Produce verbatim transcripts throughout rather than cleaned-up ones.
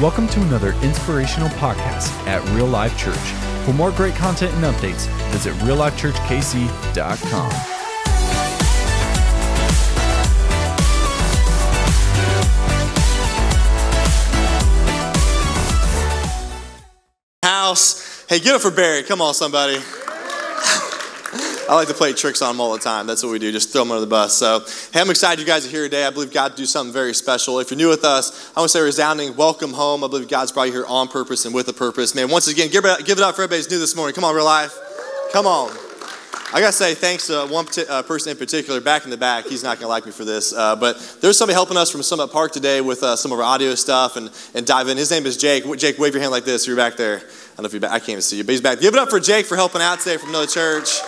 Welcome to another inspirational podcast at Real Life Church. For more great content and updates, visit real life church k c dot com. Hey, give it for Barry. Come on, somebody. I like to play tricks on them all the time. That's what we do, just throw them under the bus. So, hey, I'm excited you guys are here today. I believe God to do something very special. If you're new with us, I want to say a resounding welcome home. I believe God's brought you here on purpose and with a purpose. Man, once again, give it, give it up for everybody's new this morning. Come on, Real Life. Come on. I got to say thanks to one person in particular, back in the back. He's not going to like me for this. Uh, but there's somebody helping us from Summit Park today with uh, some of our audio stuff and, and dive in. His name is Jake. Jake, wave your hand like this. You're back there. I don't know if you're back. I can't even see you, but he's back. Give it up for Jake for helping out today from another church.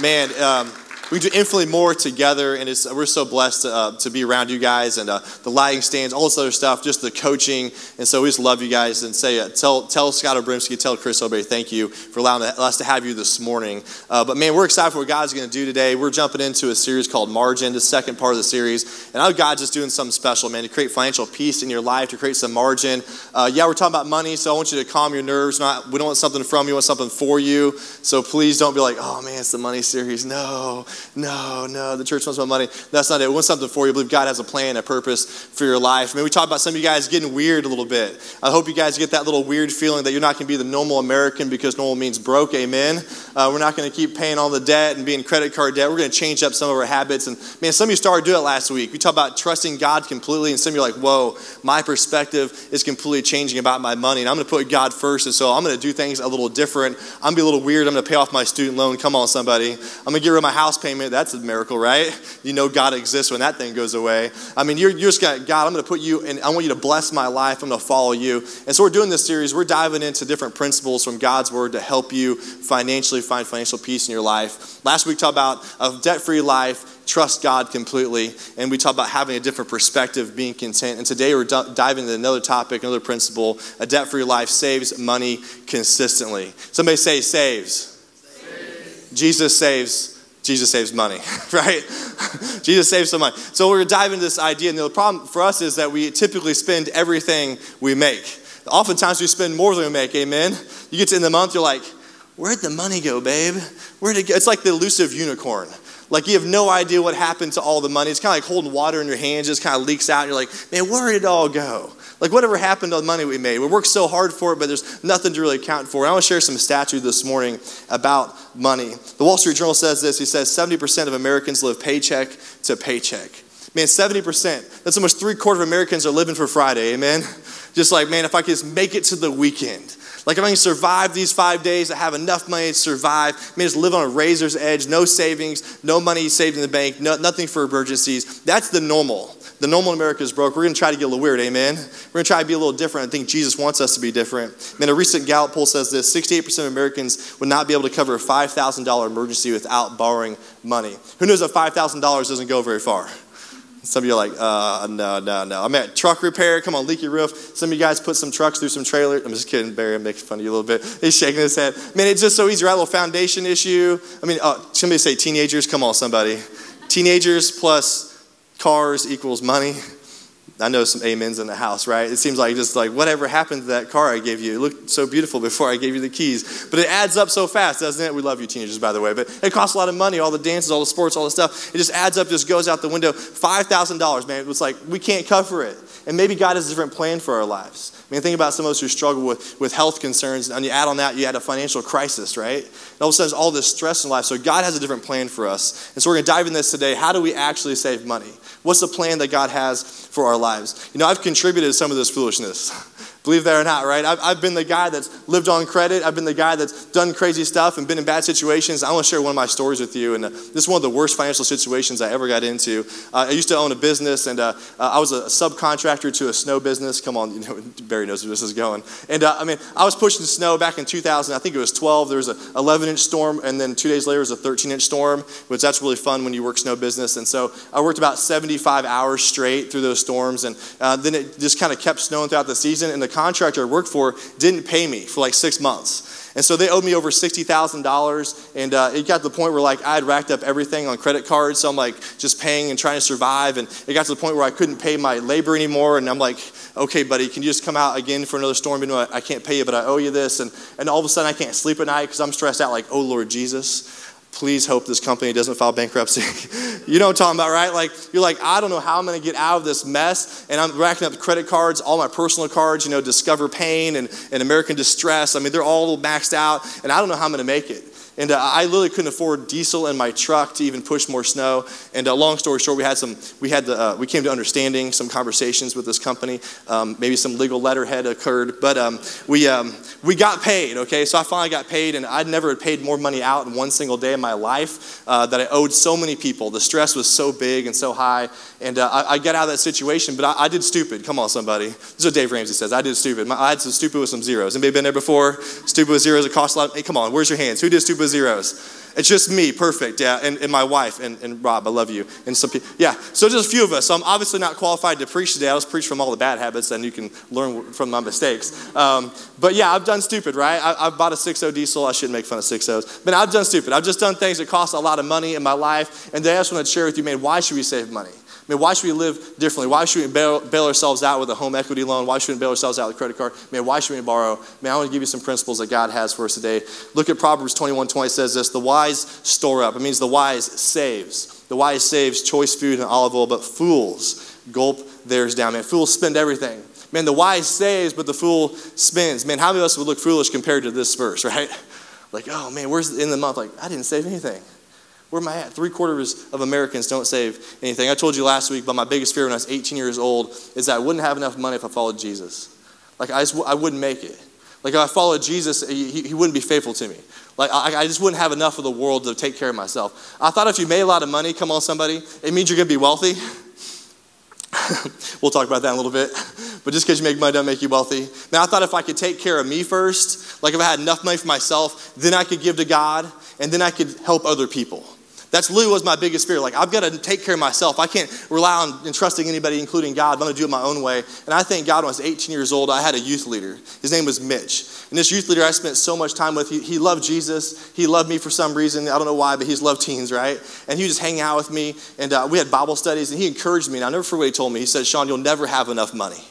Man, um, we do infinitely more together, and it's, we're so blessed to, uh, to be around you guys and uh, the lighting stands, all this other stuff, just the coaching. And so we just love you guys and say, uh, tell tell Scott Obrimski, tell Chris Obey, thank you for allowing us to have you this morning. Uh, but man, we're excited for what God's going to do today. We're jumping into a series called Margin, the second part of the series. And I know God's just doing something special, man, to create financial peace in your life, to create some margin. Uh, yeah, we're talking about money, so I want you to calm your nerves. Not, we don't want something from you, we want something for you. So please don't be like, oh man, it's the money series. No. No, no, the church wants my money. That's not it. We want something for you. I believe God has a plan, a purpose for your life. I mean, we talked about some of you guys getting weird a little bit. I hope you guys get that little weird feeling that you're not going to be the normal American because normal means broke, amen. Uh, we're not going to keep paying all the debt and being credit card debt. We're going to change up some of our habits. And man, some of you started doing it last week. We talked about trusting God completely, and some of you are like, whoa, my perspective is completely changing about my money, and I'm going to put God first, and so I'm going to do things a little different. I'm going to be a little weird. I'm going to pay off my student loan. Come on, somebody. I'm going to get rid of my house payment. That's a miracle, right? You know God exists when that thing goes away. I mean, you're, you're just got, God, I'm going to put you in, I want you to bless my life. I'm going to follow you. And so we're doing this series. We're diving into different principles from God's word to help you financially find financial peace in your life. Last week we talked about a debt-free life, trust God completely, and we talked about having a different perspective, being content. And today we're d- diving into another topic, another principle. A debt-free life saves money consistently. Somebody say saves. Saves. Jesus saves. Jesus saves money, right? Jesus saves some money. So we're going to dive into this idea. And the problem for us is that we typically spend everything we make. Oftentimes we spend more than we make, amen? You get to the end of the month, you're like, where'd the money go, babe? Where'd it go? It's like the elusive unicorn. Like you have no idea what happened to all the money. It's kind of like holding water in your hands, just kind of leaks out. And you're like, man, where did it all go? Like whatever happened to the money we made. We worked so hard for it, but there's nothing to really account for. And I want to share some stats with you this morning about money. The Wall Street Journal says this. He says seventy percent of Americans live paycheck to paycheck. Man, seventy percent. That's almost three quarters of Americans are living for Friday, amen? Just like, man, if I could just make it to the weekend. Like if I can survive these five days, I have enough money to survive. I mean, just live on a razor's edge, no savings, no money saved in the bank, no, nothing for emergencies. That's the normal. The normal in America is broke. We're going to try to get a little weird, amen? We're going to try to be a little different. I think Jesus wants us to be different. Man, a recent Gallup poll says this, sixty-eight percent of Americans would not be able to cover a five thousand dollars emergency without borrowing money. Who knows if five thousand dollars doesn't go very far? Some of you are like, uh, no, no, no. I'm at truck repair. Come on, leaky roof. Some of you guys put some trucks through some trailers. I'm just kidding, Barry. I'm making fun of you a little bit. He's shaking his head. Man, it's just so easy, right? A little foundation issue. I mean, uh, somebody say teenagers. Come on, somebody. Teenagers plus cars equals money. I know some amens in the house, right? It seems like just like whatever happened to that car I gave you. It looked so beautiful before I gave you the keys. But it adds up so fast, doesn't it? We love you teenagers, by the way. But it costs a lot of money, all the dances, all the sports, all the stuff. It just adds up, just goes out the window. five thousand dollars, man. It's like we can't cover it. And maybe God has a different plan for our lives. I mean, think about some of us who struggle with, with health concerns, and you add on that, you add a financial crisis, right? And all of a sudden, all this stress in life. So God has a different plan for us. And so we're going to dive into this today. How do we actually save money? What's the plan that God has for our lives? You know, I've contributed to some of this foolishness. Believe that or not, right? I've, I've been the guy that's lived on credit. I've been the guy that's done crazy stuff and been in bad situations. I want to share one of my stories with you. And uh, this is one of the worst financial situations I ever got into. Uh, I used to own a business, and uh, uh, I was a subcontractor to a snow business. Come on, you know, Barry knows where this is going. And uh, I mean, I was pushing snow back in two thousand. I think it was twelve. There was an eleven-inch storm, and then two days later was a thirteen-inch storm, which that's really fun when you work snow business. And so I worked about seventy-five hours straight through those storms, and uh, then it just kind of kept snowing throughout the season. And the contractor I worked for didn't pay me for like six months. And so they owed me over sixty thousand dollars. And uh, it got to the point where like I had racked up everything on credit cards. So I'm like just paying and trying to survive. And it got to the point where I couldn't pay my labor anymore. And I'm like, okay, buddy, can you just come out again for another storm? You know, I, I can't pay you, but I owe you this. And, and all of a sudden I can't sleep at night because I'm stressed out like, oh, Lord Jesus, please hope this company doesn't file bankruptcy. You know what I'm talking about, right? Like, you're like, I don't know how I'm going to get out of this mess. And I'm racking up credit cards, all my personal cards, you know, Discover Pain and, and American Distress. I mean, they're all maxed out, and I don't know how I'm going to make it. And uh, I literally couldn't afford diesel in my truck to even push more snow. And uh, long story short, we had some, we had the, uh, we came to understanding, some conversations with this company. Um, maybe some legal letterhead occurred, but um, we um, we got paid. Okay, so I finally got paid, and I'd never had paid more money out in one single day in my life uh, that I owed so many people. The stress was so big and so high, and uh, I, I got out of that situation. But I, I did stupid. Come on, somebody. This is what Dave Ramsey says. I did stupid. My, I had some stupid with some zeros. Anybody been there before? Stupid with zeros. It costs a lot. Hey, come on. Where's your hands? Who did stupid with zeros? It's just me, perfect, yeah, and, and my wife, and, and Rob, I love you, and some people, yeah, so just a few of us, so I'm obviously not qualified to preach today. I'll just preach from all the bad habits, and you can learn from my mistakes, um, but yeah, I've done stupid, right? I, I've bought a six oh diesel. I shouldn't make fun of six ohs, but I've done stupid. I've just done things that cost a lot of money in my life, and I just want to share with you, man, why should we save money? I mean, why should we live differently? Why should we bail, bail ourselves out with a home equity loan? Why should we bail ourselves out with a credit card? Man, why should we borrow? Man, I want to give you some principles that God has for us today. Look at Proverbs twenty-one twenty. It says this, the wise store up. It means the wise saves. The wise saves choice food and olive oil, but fools gulp theirs down. Man, fools spend everything. Man, the wise saves, but the fool spends. Man, how many of us would look foolish compared to this verse, right? Like, oh, man, where's the end of the month? Like, I didn't save anything. Where am I at? Three quarters of Americans don't save anything. I told you last week, but my biggest fear when I was eighteen years old is that I wouldn't have enough money if I followed Jesus. Like, I just, I wouldn't make it. Like, if I followed Jesus, he, he wouldn't be faithful to me. Like, I, I just wouldn't have enough of the world to take care of myself. I thought if you made a lot of money, come on somebody, it means you're going to be wealthy. We'll talk about that in a little bit. But just because you make money doesn't make you wealthy. Now, I thought if I could take care of me first, like if I had enough money for myself, then I could give to God, and then I could help other people. That's literally was my biggest fear. Like, I've got to take care of myself. I can't rely on and trusting anybody, including God. I'm going to do it my own way. And I thank God when I was eighteen years old, I had a youth leader. His name was Mitch. And this youth leader I spent so much time with. He, he loved Jesus. He loved me for some reason. I don't know why, but he's loved teens, right? And he would just hang out with me. And uh, we had Bible studies. And he encouraged me. And I'll never forget what he told me. He said, Sean, you'll never have enough money.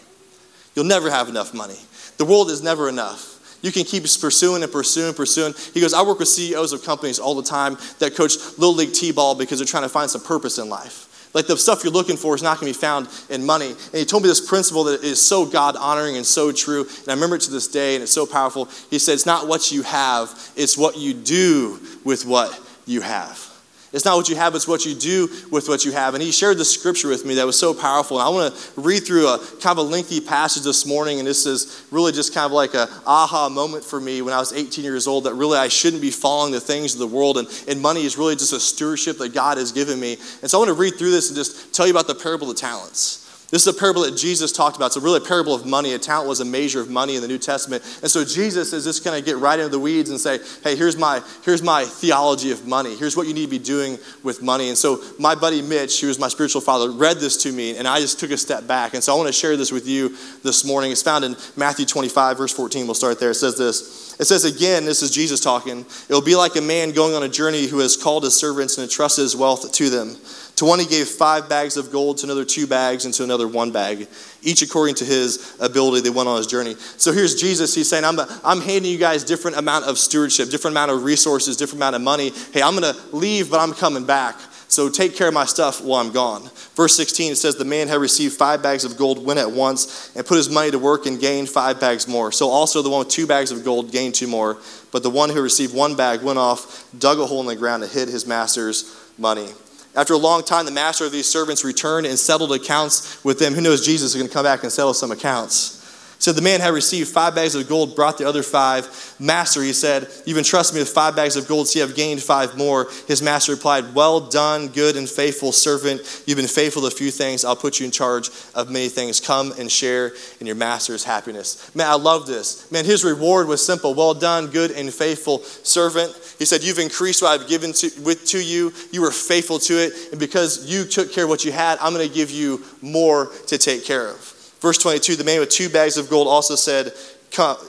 You'll never have enough money. The world is never enough. You can keep pursuing and pursuing and pursuing. He goes, I work with C E Os of companies all the time that coach Little League T-ball because they're trying to find some purpose in life. Like the stuff you're looking for is not going to be found in money. And he told me this principle that is so God-honoring and so true. And I remember it to this day, and it's so powerful. He said, it's not what you have, it's what you do with what you have. It's not what you have, it's what you do with what you have. And he shared this scripture with me that was so powerful. And I want to read through a kind of a lengthy passage this morning. And this is really just kind of like an aha moment for me when I was eighteen years old that really I shouldn't be following the things of the world. And, and money is really just a stewardship that God has given me. And so I want to read through this and just tell you about the parable of talents. This is a parable that Jesus talked about. It's a really parable of money. A talent was a measure of money in the New Testament. And so Jesus is just going to get right into the weeds and say, hey, here's my here's my theology of money. Here's what you need to be doing with money. And so my buddy Mitch, who was my spiritual father, read this to me, and I just took a step back. And so I want to share this with you this morning. It's found in Matthew twenty-five, verse fourteen. We'll start there. It says this. It says, again, this is Jesus talking, it will be like a man going on a journey who has called his servants and entrusted his wealth to them. To one he gave five bags of gold, to another two bags, and to another one bag. Each according to his ability, they went on his journey. So here's Jesus. He's saying, I'm, I'm handing you guys different amount of stewardship, different amount of resources, different amount of money. Hey, I'm going to leave, but I'm coming back. So take care of my stuff while I'm gone. Verse sixteen, it says, the man had received five bags of gold, went at once, and put his money to work and gained five bags more. So also the one with two bags of gold gained two more. But the one who received one bag went off, dug a hole in the ground, and hid his master's money. After a long time, the master of these servants returned and settled accounts with them. Who knows, Jesus is going to come back and settle some accounts. So the man had received five bags of gold, brought the other five. Master, he said, you've entrusted me with five bags of gold, so you have gained five more. His master replied, well done, good and faithful servant. You've been faithful to a few things. I'll put you in charge of many things. Come and share in your master's happiness. Man, I love this. Man, his reward was simple. Well done, good and faithful servant. He said, you've increased what I've given to, with, to you. You were faithful to it. And because you took care of what you had, I'm going to give you more to take care of. Verse twenty-two, the man with two bags of gold also said,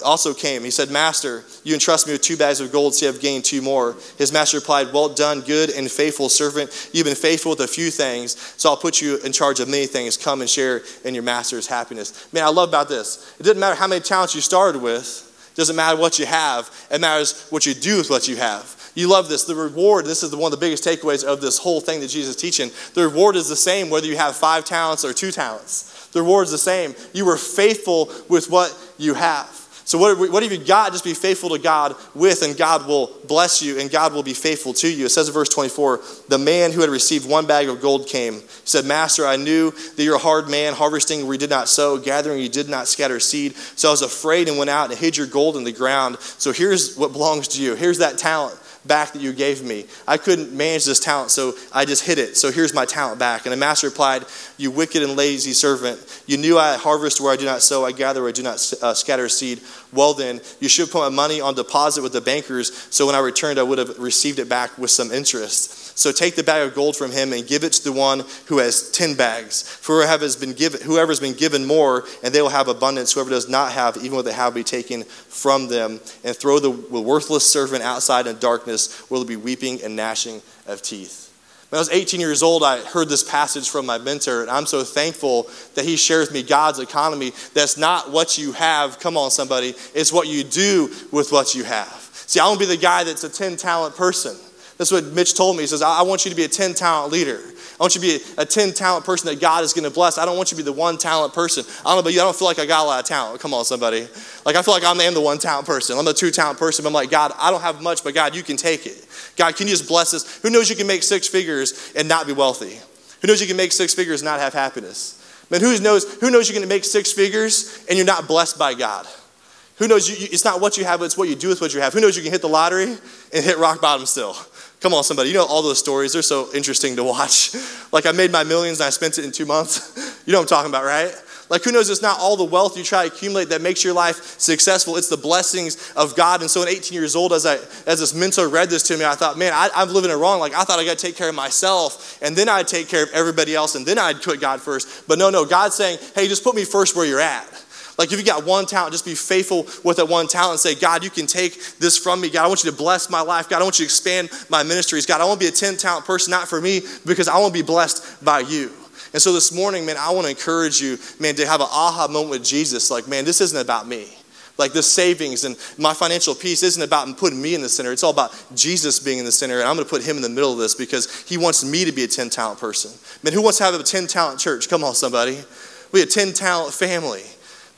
also came. He said, Master, you entrust me with two bags of gold, so you have gained two more. His master replied, Well done, good and faithful servant. You've been faithful with a few things, so I'll put you in charge of many things. Come and share in your master's happiness. Man, I love about this. It doesn't matter how many talents you started with. It doesn't matter what you have. It matters what you do with what you have. You love this. The reward, this is one of the biggest takeaways of this whole thing that Jesus is teaching. The reward is the same whether you have five talents or two talents. The reward is the same. You were faithful with what you have. So what, what have you got? Just be faithful to God with, and God will bless you, and God will be faithful to you. It says in verse twenty-four, the man who had received one bag of gold came. He said, Master, I knew that you're a hard man, harvesting where you did not sow, gathering you did not scatter seed. So I was afraid and went out and hid your gold in the ground. So here's what belongs to you. Here's that talent back that you gave me. I couldn't manage this talent, so I just hid it. So here's my talent back. And the master replied, You wicked and lazy servant, you knew I harvest where I do not sow, I gather where I do not uh, scatter seed. Well then, you should put my money on deposit with the bankers, so when I returned, I would have received it back with some interest. So take the bag of gold from him and give it to the one who has ten bags. For whoever has been given, whoever has been given more, and they will have abundance. Whoever does not have, even what they have, will be taken from them. And throw the worthless servant outside in darkness, where there will be weeping and gnashing of teeth. When I was eighteen years old, I heard this passage from my mentor, and I'm so thankful that he shared with me God's economy. That's not what you have. Come on, somebody. It's what you do with what you have. See, I want to be the guy that's a ten-talent person. That's what Mitch told me. He says, I want you to be a ten-talent leader. I want you to be a ten-talent person that God is going to bless. I don't want you to be the one-talent person. I don't know about you. I don't feel like I got a lot of talent. Come on, somebody. Like, I feel like I'm the one-talent person. I'm the two-talent person. But I'm like, God, I don't have much, but God, you can take it. God, can you just bless us? Who knows you can make six figures and not be wealthy? Who knows you can make six figures and not have happiness? Man, who knows, who knows you're going to make six figures and you're not blessed by God? Who knows, you, it's not what you have, but it's what you do with what you have. Who knows you can hit the lottery and hit rock bottom still? Come on, somebody. You know all those stories. They're so interesting to watch. Like, I made my millions and I spent it in two months. You know what I'm talking about, right? Like, who knows, it's not all the wealth you try to accumulate that makes your life successful. It's the blessings of God. And so at eighteen years old, as I as this mentor read this to me, I thought, man, I, I'm living it wrong. Like, I thought I got to take care of myself, and then I'd take care of everybody else, and then I'd put God first. But no, no, God's saying, hey, just put me first where you're at. Like, if you got one talent, just be faithful with that one talent and say, God, you can take this from me. God, I want you to bless my life. God, I want you to expand my ministries. God, I want to be a ten-talent person, not for me, because I want to be blessed by you. And so this morning, man, I want to encourage you, man, to have an aha moment with Jesus. Like, man, this isn't about me. Like, this savings and my financial peace isn't about putting me in the center. It's all about Jesus being in the center, and I'm going to put him in the middle of this because he wants me to be a ten-talent person. Man, who wants to have a ten-talent church? Come on, somebody. We a ten-talent family.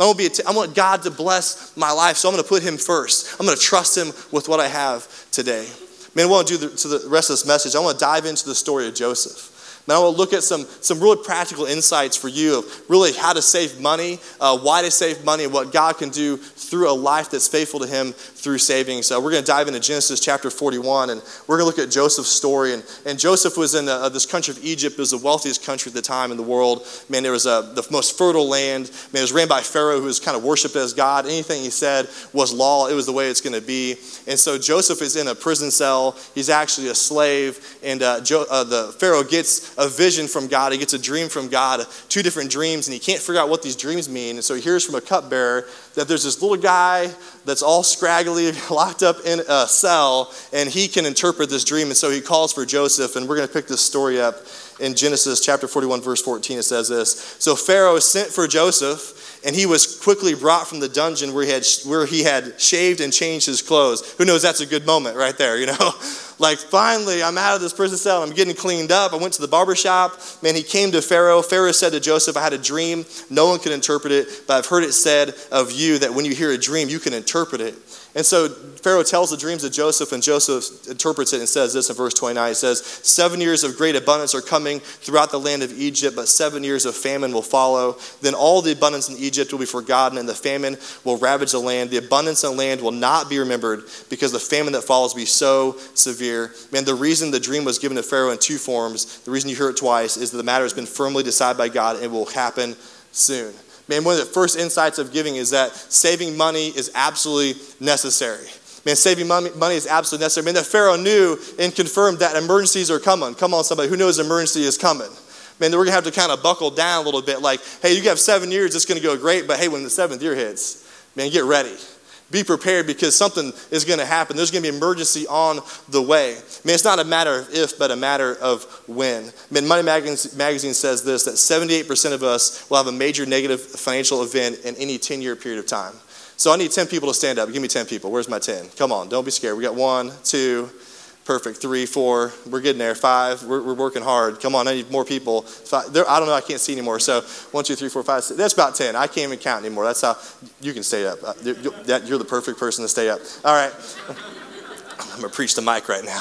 I want, be a t- I want God to bless my life, so I'm going to put him first. I'm going to trust him with what I have today. Man, what I want to do the, to the rest of this message, I want to dive into the story of Joseph. Man, I want to look at some, some really practical insights for you of really how to save money, uh, why to save money, and what God can do through a life that's faithful to him through savings. So we're going to dive into Genesis chapter forty-one, and we're going to look at Joseph's story. And, and Joseph was in the, this country of Egypt. It was the wealthiest country at the time in the world. Man, there was a, the most fertile land. Man, it was ran by Pharaoh, who was kind of worshipped as God. Anything he said was law. It was the way it's going to be. And so Joseph is in a prison cell. He's actually a slave, and uh, jo- uh, the Pharaoh gets a vision from God. He gets a dream from God, two different dreams, and he can't figure out what these dreams mean. And so he hears from a cupbearer that there's this little guy that's all scraggly, locked up in a cell, and he can interpret this dream. And so he calls for Joseph, and we're going to pick this story up in Genesis chapter forty-one, verse fourteen. It says this: So Pharaoh sent for Joseph, and he was quickly brought from the dungeon where he had where he had shaved and changed his clothes. Who knows, that's a good moment right there, you know? Like, finally, I'm out of this prison cell. I'm getting cleaned up. I went to the barber shop. Man, he came to Pharaoh. Pharaoh said to Joseph, I had a dream. No one can interpret it, but I've heard it said of you that when you hear a dream, you can interpret it. And so Pharaoh tells the dreams of Joseph, and Joseph interprets it and says this in verse twenty-nine. He says, Seven years of great abundance are coming throughout the land of Egypt, but seven years of famine will follow. Then all the abundance in Egypt will be forgotten, and the famine will ravage the land. The abundance in the land will not be remembered, because the famine that follows will be so severe. Man, the reason the dream was given to Pharaoh in two forms, the reason you hear it twice, is that the matter has been firmly decided by God and will happen soon. Man, one of the first insights of giving is that saving money is absolutely necessary. Man, saving money, money is absolutely necessary. Man, that Pharaoh knew and confirmed that emergencies are coming. Come on, somebody. Who knows emergency is coming? man, then we're going to have to kind of buckle down a little bit. Like, hey, you have seven years, it's going to go great. But hey, when the seventh year hits, man, get ready. Be prepared because something is going to happen. There's going to be an emergency on the way. I mean, it's not a matter of if, but a matter of when. I mean, Money Magazine says this, that seventy-eight percent of us will have a major negative financial event in any ten-year period of time. So I need ten people to stand up. Give me ten people. Where's my ten? Come on, don't be scared. We got one, two, perfect, three, four. We're getting there. Five, we're, we're working hard. Come on, I need more people. Five, there, I don't know, I can't see anymore. So one, two, three, four, five, six. That's about ten. I can't even count anymore. That's how you can stay up. You're the perfect person to stay up. All right. I'm going to preach the mic right now.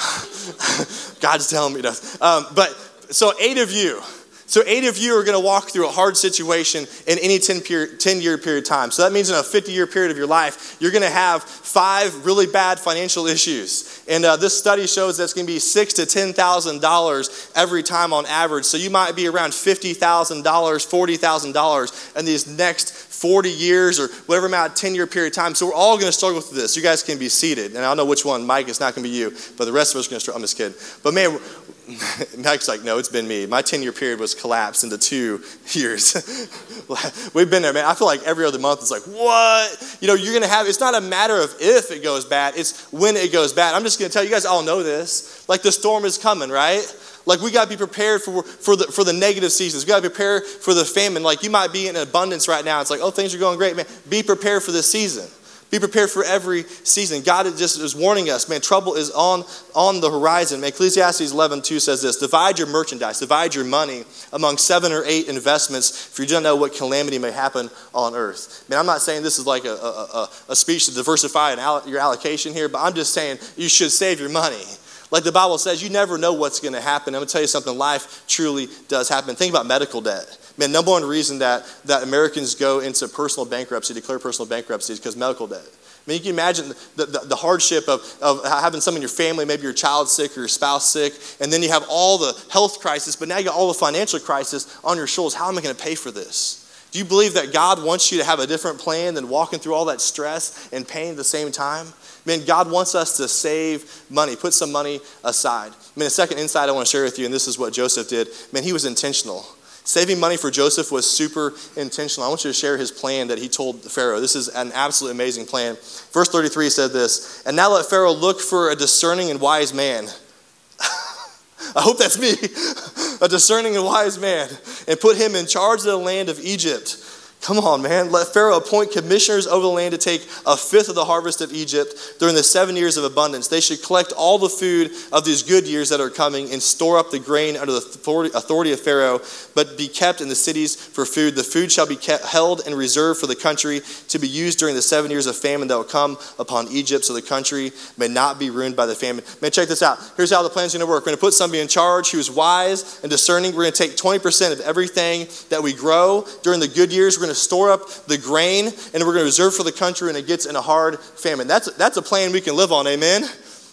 God's telling me to. Um, but so eight of you. So eight of you are going to walk through a hard situation in any ten-year period of time. So that means in a fifty-year period of your life, you're going to have five really bad financial issues. And uh, this study shows that's going to be six thousand to ten thousand dollars every time on average. So you might be around fifty thousand dollars, forty thousand dollars in these next forty years or whatever amount of ten-year period of time. So we're all going to struggle through this. You guys can be seated. And I don't know which one. Mike, it's not going to be you. But the rest of us are going to struggle. I'm just kidding. But man, Mike's like, no, it's been me. My ten-year period was collapsed into two years. We've been there, man. I feel like every other month it's like, what? You know, you're going to have, it's not a matter of if it goes bad, it's when it goes bad. I'm just going to tell you, you guys all know this. Like the storm is coming, right? Like we got to be prepared for for the for the negative seasons. We got to prepare for the famine. Like you might be in abundance right now. It's like, oh, things are going great, man. Be prepared for this season. Be prepared for every season. God is just is warning us, man, trouble is on, on the horizon. Man, Ecclesiastes eleven two says this, divide your merchandise, divide your money among seven or eight investments if you don't know what calamity may happen on earth. Man, I'm not saying this is like a, a, a speech to diversify an all, your allocation here, but I'm just saying you should save your money. Like the Bible says, you never know what's going to happen. I'm going to tell you something, life truly does happen. Think about medical debt. Man, number one reason that, that Americans go into personal bankruptcy, declare personal bankruptcy, is because medical debt. I mean, you can imagine the, the, the hardship of, of having someone in your family, maybe your child sick or your spouse sick, and then you have all the health crisis, but now you got all the financial crisis on your shoulders. How am I going to pay for this? Do you believe that God wants you to have a different plan than walking through all that stress and pain at the same time? Man, God wants us to save money, put some money aside. I mean, a second insight I want to share with you, and this is what Joseph did. Man, he was intentional. Saving money for Joseph was super intentional. I want you to share his plan that he told Pharaoh. This is an absolutely amazing plan. Verse thirty-three said this, and now let Pharaoh look for a discerning and wise man. I hope that's me. A discerning and wise man. And put him in charge of the land of Egypt. Come on, man. Let Pharaoh appoint commissioners over the land to take a fifth of the harvest of Egypt during the seven years of abundance. They should collect all the food of these good years that are coming and store up the grain under the authority of Pharaoh, but be kept in the cities for food. The food shall be kept, held and reserved for the country to be used during the seven years of famine that will come upon Egypt, so the country may not be ruined by the famine. Man, check this out. Here's how the plan's going to work. We're going to put somebody in charge who's wise and discerning. We're going to take twenty percent of everything that we grow during the good years. We're going to store up the grain, and we're going to reserve for the country when it gets in a hard famine. That's, that's a plan we can live on, amen?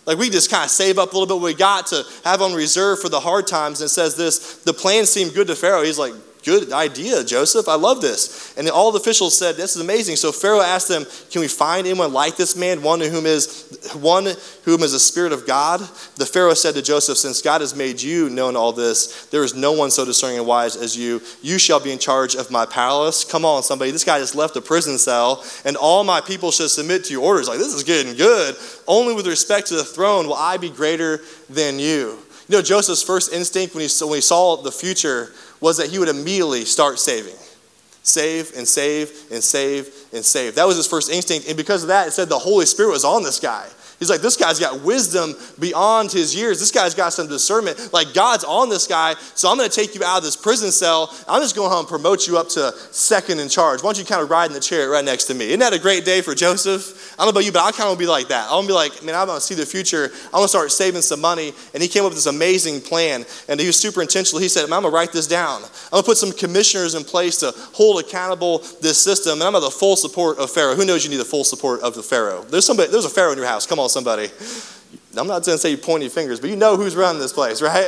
Like we just kind of save up a little bit what we got to have on reserve for the hard times. And it says this, the plan seemed good to Pharaoh. He's like, good idea, Joseph. I love this. And all the officials said, this is amazing. So Pharaoh asked them, can we find anyone like this man, one whom is one whom is a spirit of God? The Pharaoh said to Joseph, since God has made you known all this, there is no one so discerning and wise as you. You shall be in charge of my palace. Come on, somebody. This guy just left a prison cell, and all my people should submit to your orders. Like, this is getting good. Only with respect to the throne will I be greater than you. You know, Joseph's first instinct when he, when he saw the future was that he would immediately start saving. Save and save and save and save. That was his first instinct. And because of that, it said the Holy Spirit was on this guy. He's like, this guy's got wisdom beyond his years. This guy's got some discernment. Like, God's on this guy, so I'm going to take you out of this prison cell. I'm just going home and promote you up to second in charge. Why don't you kind of ride in the chariot right next to me? Isn't that a great day for Joseph? I don't know about you, but I kind of want to be like that. I want to be like, man, I'm going to see the future. I'm going to start saving some money. And he came up with this amazing plan, and he was super intentional. He said, man, I'm going to write this down. I'm going to put some commissioners in place to hold accountable this system, and I'm going to have the full support of Pharaoh. Who knows you need the full support of the Pharaoh? There's somebody. There's a Pharaoh in your house. Come on, somebody. I'm not going to say you point your fingers, but you know who's running this place, right?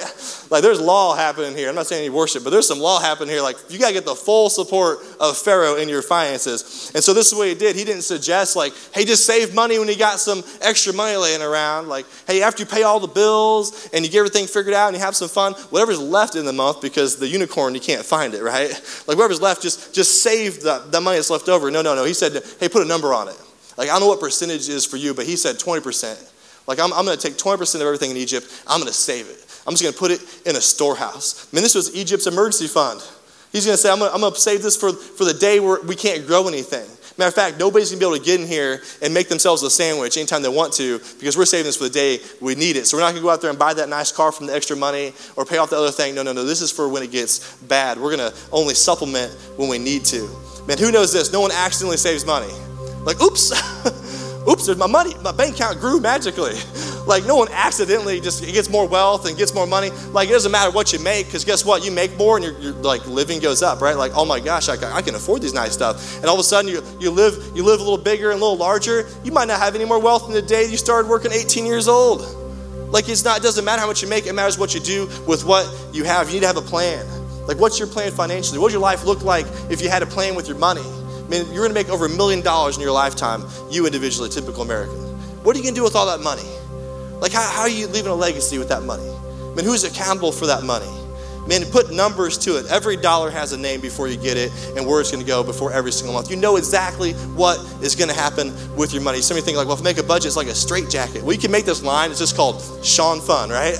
Like, there's law happening here. I'm not saying any worship, but there's some law happening here. Like, you got to get the full support of Pharaoh in your finances. And so this is what he did. He didn't suggest, like, hey, just save money when you got some extra money laying around. Like, hey, after you pay all the bills and you get everything figured out and you have some fun, whatever's left in the month, because the unicorn, you can't find it, right? Like, whatever's left, just, just save the, the money that's left over. No, no, no. He said, hey, put a number on it. Like, I don't know what percentage it is for you, but he said twenty percent. Like, I'm, I'm going to take twenty percent of everything in Egypt. I'm going to save it. I'm just going to put it in a storehouse. I mean, this was Egypt's emergency fund. He's going to say, I'm going to, I'm going to save this for, for the day where we can't grow anything. Matter of fact, nobody's going to be able to get in here and make themselves a sandwich anytime they want to, because we're saving this for the day we need it. So we're not going to go out there and buy that nice car from the extra money or pay off the other thing. No, no, no. This is for when it gets bad. We're going to only supplement when we need to. Man, who knows this? No one accidentally saves money. Like, oops, oops, there's my money. My bank account grew magically. Like, no one accidentally just gets more wealth and gets more money. Like, it doesn't matter what you make, because guess what? You make more and your, your like living goes up, right? Like, oh my gosh, I, I can afford these nice stuff. And all of a sudden, you you live you live a little bigger and a little larger. You might not have any more wealth than the day you started working eighteen years old. Like, it's not. It doesn't matter how much you make. It matters what you do with what you have. You need to have a plan. Like, what's your plan financially? What would your life look like if you had a plan with your money? I mean, you're going to make over a million dollars in your lifetime, you individually, typical American. What are you going to do with all that money? Like, how, how are you leaving a legacy with that money? I mean, who's accountable for that money? I mean, put numbers to it. Every dollar has a name before you get it, and where it's going to go before every single month. You know exactly what is going to happen with your money. Some of you think, like, well, if I make a budget, it's like a straitjacket. Well, you can make this line. It's just called Sean Fun, right?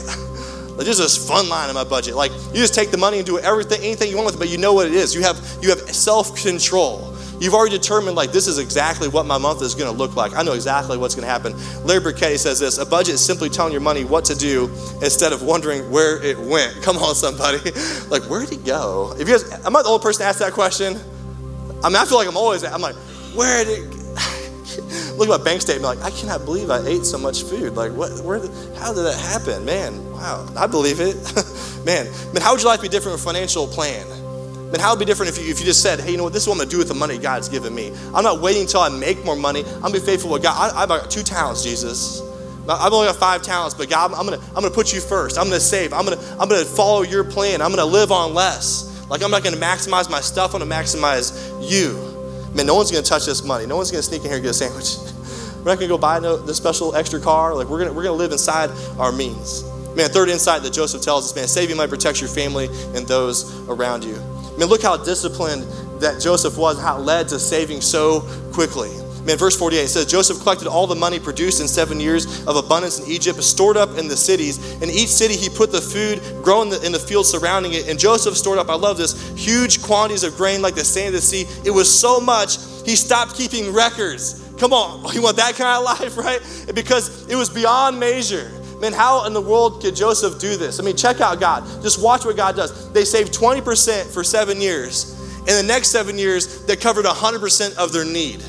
Like, there's this fun line in my budget. Like, you just take the money and do everything, anything you want with it, but you know what it is. You have you have self-control. You've already determined, like, this is exactly what my month is going to look like. I know exactly what's going to happen. Larry Burkett says this: a budget is simply telling your money what to do instead of wondering where it went. Come on, somebody. Like, where did it go? If you guys, am I the only person to ask that question? I mean, I feel like I'm always, I'm like, where did it go? Look at my bank statement, like, I cannot believe I ate so much food. Like, what? Where? How did that happen? Man, wow, I believe it. Man, I mean, how would your life be different with a financial plan? I mean, how would it be different if you, if you just said, hey, you know what, this is what I'm going to do with the money God's given me. I'm not waiting until I make more money. I'm going to be faithful with God. I, I've got two talents, Jesus. I've only got five talents, but God, I'm going to, I'm going to put you first. I'm going to save. I'm going to, I'm going to follow your plan. I'm going to live on less. Like, I'm not going to maximize my stuff. I'm going to maximize you. Man, no one's going to touch this money. No one's going to sneak in here and get a sandwich. We're not going to go buy no, the special extra car. Like, we're going to, we're going to live inside our means. Man, third insight that Joseph tells us, man, saving money protects your family and those around you. Man, look how disciplined that Joseph was and how it led to saving so quickly. Man, verse forty-eight says, Joseph collected all the money produced in seven years of abundance in Egypt, stored up in the cities. In each city, he put the food grown in the, in the field surrounding it. And Joseph stored up, I love this, huge quantities of grain like the sand of the sea. It was so much, he stopped keeping records. Come on, you want that kind of life, right? Because it was beyond measure. Man, how in the world could Joseph do this? I mean, check out God. Just watch what God does. They saved twenty percent for seven years. And the next seven years, they covered one hundred percent of their need.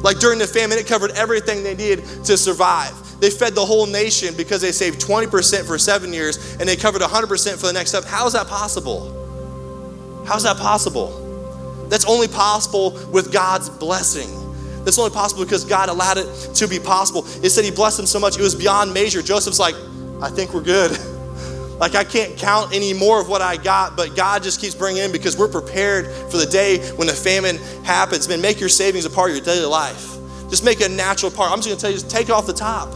Like, during the famine, it covered everything they needed to survive. They fed the whole nation because they saved twenty percent for seven years, and they covered one hundred percent for the next seven. How is that possible? How is that possible? That's only possible with God's blessing. That's only possible because God allowed it to be possible. It said he blessed them so much, it was beyond measure. Joseph's like, I think we're good. Like, I can't count any more of what I got, but God just keeps bringing in because we're prepared for the day when the famine happens. Man, make your savings a part of your daily life. Just make it a natural part. I'm just going to tell you, just take it off the top.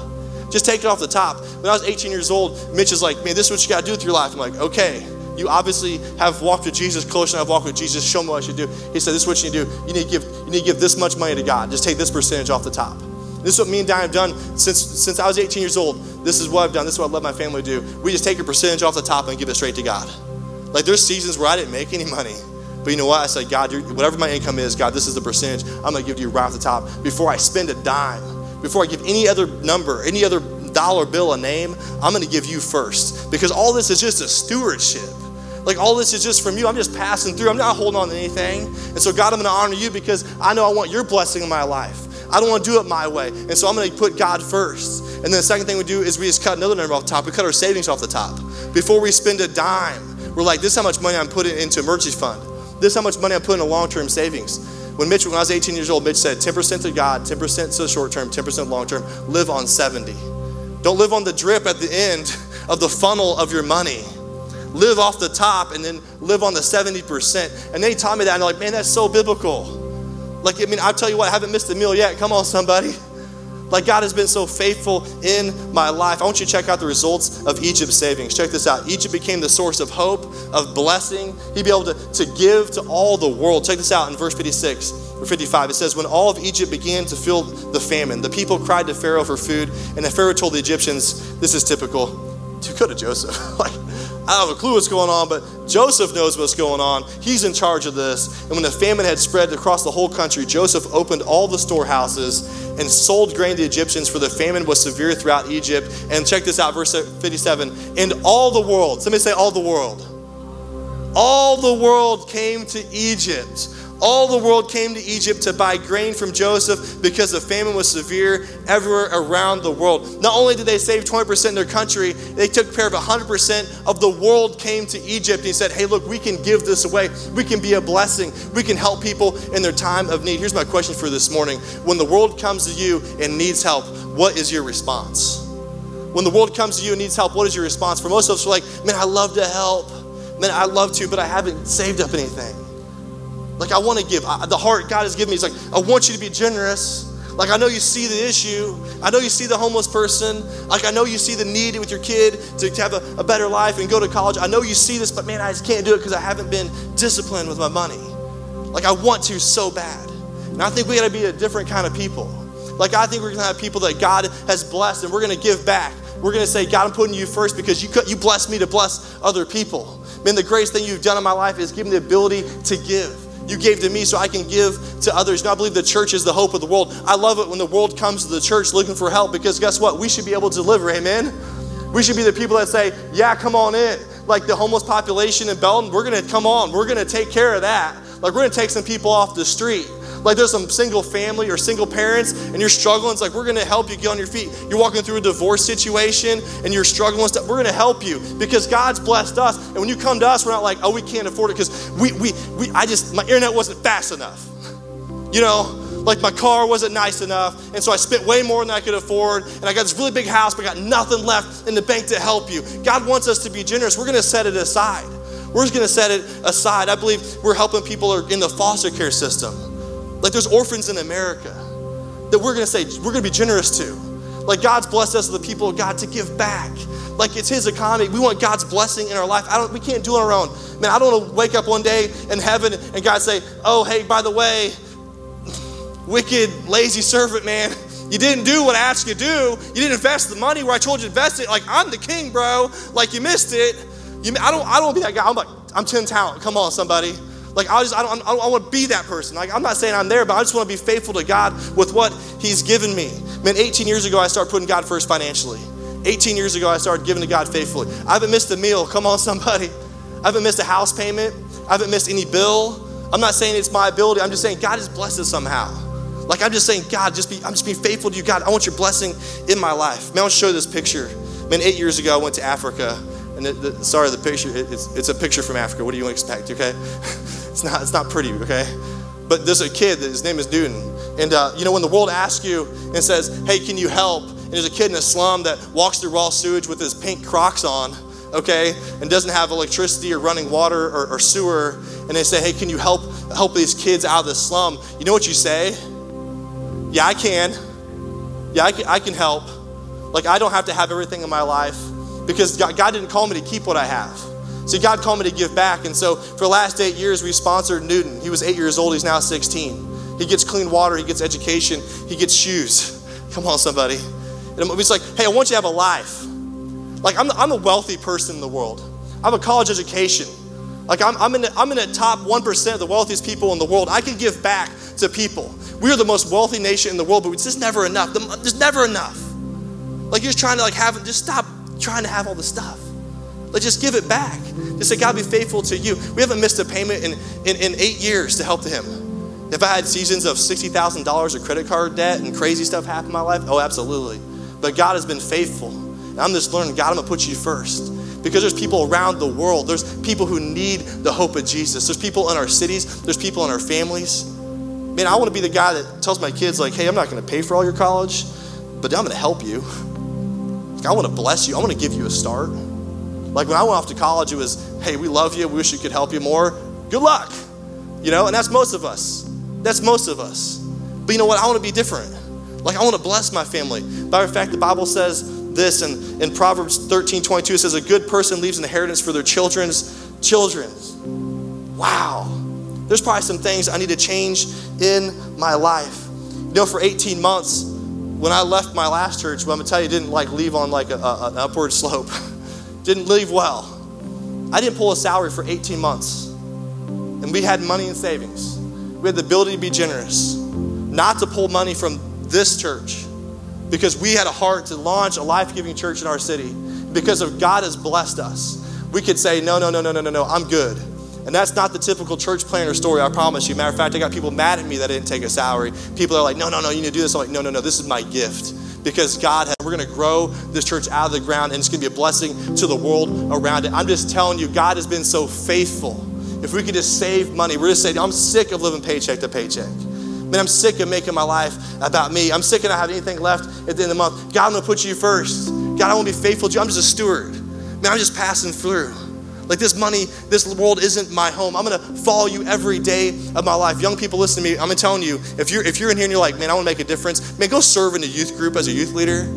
Just take it off the top. When I was eighteen years old, Mitch is like, man, this is what you got to do with your life. I'm like, okay, you obviously have walked with Jesus closer than I've walked with Jesus. Show me what I should do. He said, this is what you need to do. You need to give, you need to give this much money to God. Just take this percentage off the top. This is what me and Diane have done since since I was eighteen years old. This is what I've done. This is what I let my family do. We just take a percentage off the top and give it straight to God. Like, there's seasons where I didn't make any money. But you know what? I said, God, whatever my income is, God, this is the percentage I'm going to give to you right off the top. Before I spend a dime, before I give any other number, any other dollar bill a name, I'm going to give you first. Because all this is just a stewardship. Like, all this is just from you. I'm just passing through. I'm not holding on to anything. And so, God, I'm going to honor you because I know I want your blessing in my life. I don't want to do it my way. And so I'm going to put God first. And then the second thing we do is we just cut another number off the top. We cut our savings off the top. Before we spend a dime, we're like, this is how much money I'm putting into emergency fund. This is how much money I'm putting in long-term savings. When Mitch, when I was eighteen years old, Mitch said ten percent to God, ten percent to the short term, ten percent long term, live on seventy. Don't live on the drip at the end of the funnel of your money. Live off the top and then live on the seventy percent. And they taught me that, and I'm like, man, that's so biblical. Like, I mean, I'll tell you what, I haven't missed a meal yet. Come on, somebody. Like, God has been so faithful in my life. I want you to check out the results of Egypt's savings. Check this out. Egypt became the source of hope, of blessing. He'd be able to, to give to all the world. Check this out in verse fifty-six or fifty-five. It says, when all of Egypt began to feel the famine, the people cried to Pharaoh for food, and the Pharaoh told the Egyptians, this is typical, to go to Joseph. Like, I don't have a clue what's going on, but Joseph knows what's going on. He's in charge of this. And when the famine had spread across the whole country, Joseph opened all the storehouses and sold grain to the Egyptians, for the famine was severe throughout Egypt. And check this out, verse fifty-seven. And all the world, somebody say all the world. All the world came to Egypt. All the world came to Egypt to buy grain from Joseph because the famine was severe everywhere around the world. Not only did they save twenty percent in their country, they took care of one hundred percent of the world came to Egypt. And he said, hey, look, we can give this away. We can be a blessing. We can help people in their time of need. Here's my question for this morning. When the world comes to you and needs help, what is your response? When the world comes to you and needs help, what is your response? For most of us, we're like, man, I love to help. Man, I love to, but I haven't saved up anything. Like, I want to give. I, the heart God has given me is like, I want you to be generous. Like, I know you see the issue. I know you see the homeless person. Like, I know you see the need with your kid to, to have a, a better life and go to college. I know you see this, but man, I just can't do it because I haven't been disciplined with my money. Like, I want to so bad. And I think we got to be a different kind of people. Like, I think we're going to have people that God has blessed, and we're going to give back. We're going to say, God, I'm putting you first because you, you blessed me to bless other people. Man, the greatest thing you've done in my life is give me the ability to give. You gave to me so I can give to others. And I believe the church is the hope of the world. I love it when the world comes to the church looking for help, because guess what? We should be able to deliver, amen? We should be the people that say, yeah, come on in. Like the homeless population in Belton, we're going to come on. We're going to take care of that. Like, we're going to take some people off the street. Like, there's some single family or single parents and you're struggling. It's like, we're going to help you get on your feet. You're walking through a divorce situation and you're struggling with stuff. We're going to help you because God's blessed us. And when you come to us, we're not like, oh, we can't afford it because we, we, we, I just, my internet wasn't fast enough. You know, like my car wasn't nice enough. And so I spent way more than I could afford. And I got this really big house, but I got nothing left in the bank to help you. God wants us to be generous. We're going to set it aside. We're just going to set it aside. I believe we're helping people who are in the foster care system. Like, there's orphans in America that we're going to say, we're going to be generous to. Like, God's blessed us, the people of God, to give back. Like, it's His economy. We want God's blessing in our life. I don't. We can't do it on our own. Man, I don't want to wake up one day in heaven and God say, oh, hey, by the way, wicked, lazy servant, man. You didn't do what I asked you to do. You didn't invest the money where I told you to invest it. Like, I'm the king, bro. Like, you missed it. You, I don't I don't be that guy. I'm like, I'm ten talent. Come on, somebody. Like, I just, I don't, I don't I want to be that person. Like, I'm not saying I'm there, but I just want to be faithful to God with what He's given me. Man, eighteen years ago, I started putting God first financially. eighteen years ago, I started giving to God faithfully. I haven't missed a meal. Come on, somebody. I haven't missed a house payment. I haven't missed any bill. I'm not saying it's my ability. I'm just saying God has blessed us somehow. Like, I'm just saying, God, just be, I'm just being faithful to you. God, I want your blessing in my life. Man, I'll show you this picture. Man, eight years ago, I went to Africa. And the, the, sorry, the picture, it, it's, it's a picture from Africa. What do you expect, okay? It's not, it's not pretty, okay? But there's a kid, his name is Newton. And uh, you know, when the world asks you and says, hey, can you help? And there's a kid in a slum that walks through raw sewage with his pink Crocs on, okay? And doesn't have electricity or running water or, or sewer. And they say, hey, can you help help these kids out of the slum? You know what you say? Yeah, I can. Yeah, I can, I can help. Like, I don't have to have everything in my life because God, God didn't call me to keep what I have. See, God called me to give back. And so for the last eight years, we sponsored Newton. He was eight years old. He's now sixteen. He gets clean water. He gets education. He gets shoes. Come on, somebody. And it's like, hey, I want you to have a life. Like, I'm the, I'm a wealthy person in the world. I have a college education. Like, I'm, I'm, in the, I'm in the top one percent of the wealthiest people in the world. I can give back to people. We are the most wealthy nation in the world, but it's just never enough. There's never enough. Like, you're just trying to, like, have it. Just stop trying to have all this stuff. Let's just give it back. Just say, God, be faithful to you. We haven't missed a payment in, in, in eight years to help Him. If I had seasons of sixty thousand dollars of credit card debt and crazy stuff happen in my life, oh, absolutely. But God has been faithful. And I'm just learning, God, I'm going to put you first. Because there's people around the world. There's people who need the hope of Jesus. There's people in our cities. There's people in our families. Man, I want to be the guy that tells my kids, like, hey, I'm not going to pay for all your college, but I'm going to help you. I want to bless you. I want to give you a start. Like when I went off to college, it was, hey, we love you. We wish we could help you more. Good luck. You know, and that's most of us. That's most of us. But you know what? I want to be different. Like I want to bless my family. Matter of fact, the Bible says this in, in Proverbs thirteen twenty-two. It says, a good person leaves an inheritance for their children's children's. Wow. There's probably some things I need to change in my life. You know, for eighteen months, when I left my last church, well, I'm gonna tell you, didn't like leave on like a, a, an upward slope. Didn't leave well. I didn't pull a salary for eighteen months. And we had money in savings. We had the ability to be generous, not to pull money from this church, because we had a heart to launch a life-giving church in our city. Because of God has blessed us. We could say, no, no, no, no, no, no, no, I'm good. And that's not the typical church planner story, I promise you. Matter of fact, I got people mad at me that I didn't take a salary. People are like, no, no, no, you need to do this. I'm like, no, no, no, this is my gift. Because God, has, we're going to grow this church out of the ground, and it's going to be a blessing to the world around it. I'm just telling you, God has been so faithful. If we could just save money, we're just saying, I'm sick of living paycheck to paycheck. Man, I'm sick of making my life about me. I'm sick of not having anything left at the end of the month. God, I'm going to put you first. God, I want to be faithful to you. I'm just a steward. Man, I'm just passing through. Like this money, this world isn't my home. I'm gonna follow you every day of my life. Young people, listen to me. I'm telling you, if you're if you're in here and you're like, man, I wanna make a difference, man, go serve in a youth group as a youth leader.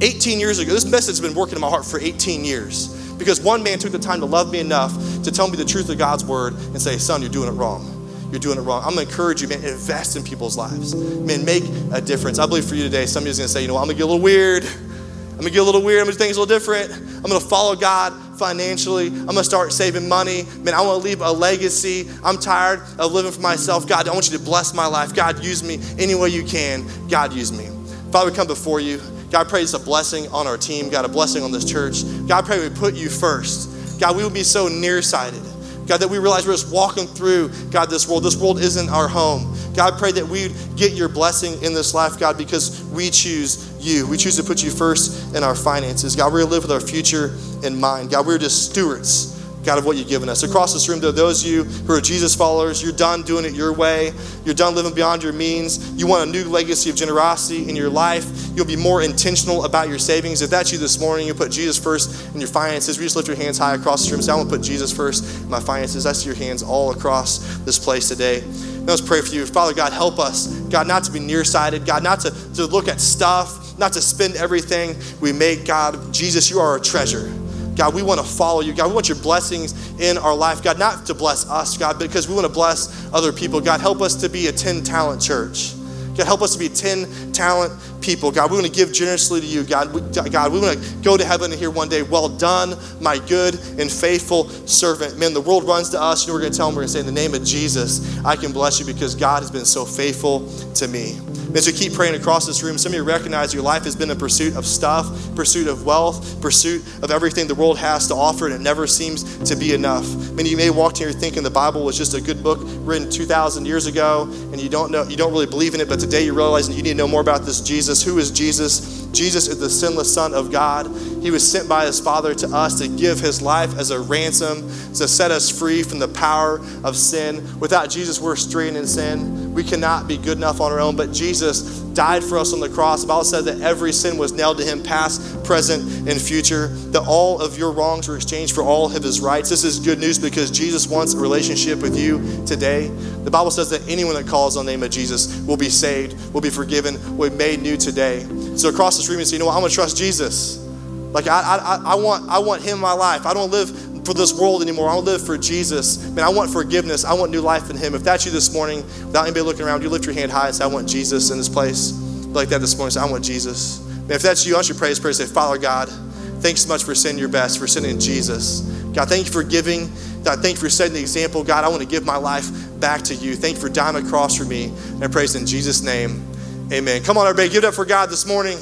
eighteen years ago, this message has been working in my heart for eighteen years because one man took the time to love me enough to tell me the truth of God's word and say, son, you're doing it wrong. You're doing it wrong. I'm gonna encourage you, man, invest in people's lives. Man, make a difference. I believe for you today, somebody's gonna say, you know, I'm gonna get a little weird. I'm gonna get a little weird. I'm gonna do things a little different. I'm gonna follow God financially. I'm gonna start saving money. Man, I wanna leave a legacy. I'm tired of living for myself. God, I want you to bless my life. God, use me any way you can. God, use me. Father, we come before you. God, I pray it's a blessing on our team. God, a blessing on this church. God, I pray we put you first. God, we would be so nearsighted. God, that we realize we're just walking through, God, this world. This world isn't our home. God, I pray that we'd get your blessing in this life, God, because we choose you. We choose to put you first in our finances. God, we're going to live with our future in mind. God, we're just stewards, God, of what you've given us. Across this room, there are those of you who are Jesus followers. You're done doing it your way. You're done living beyond your means. You want a new legacy of generosity in your life. You'll be more intentional about your savings. If that's you this morning, you put Jesus first in your finances. We just lift your hands high across the room. Say, I want to put Jesus first in my finances. I see your hands all across this place today. Now let's pray for you. Father God, help us. God, not to be nearsighted. God, not to, to look at stuff, not to spend everything we make. God, Jesus, you are our treasure. God, we want to follow you. God, we want your blessings in our life. God, not to bless us, God, because we want to bless other people. God, help us to be a ten-talent church. God, help us to be ten-talent people. God, we want to give generously to you. God, we, God, we want to go to heaven and hear one day, well done, my good and faithful servant. Man, the world runs to us, and we're going to tell them, we're going to say, in the name of Jesus, I can bless you because God has been so faithful to me. As we keep praying across this room, some of you recognize your life has been a pursuit of stuff, pursuit of wealth, pursuit of everything the world has to offer, and it never seems to be enough. Many of you may walk in here thinking the Bible was just a good book written two thousand years ago, and you don't know, you don't really believe in it, but today you realize you need to know more about this Jesus. Who is Jesus? Jesus is the sinless Son of God. He was sent by his Father to us to give his life as a ransom, to set us free from the power of sin. Without Jesus, we're straying in sin. We cannot be good enough on our own, but Jesus died for us on the cross. The Bible said that every sin was nailed to him, past, present, and future, that all of your wrongs were exchanged for all of his rights. This is good news because Jesus wants a relationship with you today. The Bible says that anyone that calls on the name of Jesus will be saved, will be forgiven, will be made new today. So across this room, you say, you know what, I'm going to trust Jesus. Like, I, I, I, want, I want him in my life. I don't live for this world anymore. I don't live for Jesus. Man, I want forgiveness. I want new life in him. If that's you this morning, without anybody looking around, you lift your hand high and say, I want Jesus in this place. Like that this morning, say, I want Jesus. Man, if that's you, I want you to pray this prayer. Say, Father God, thanks so much for sending your best, for sending Jesus. God, thank you for giving. God, thank you for setting the example. God, I want to give my life back to you. Thank you for dying on the cross for me. And I praise in Jesus' name. Amen. Come on, everybody, give it up for God this morning.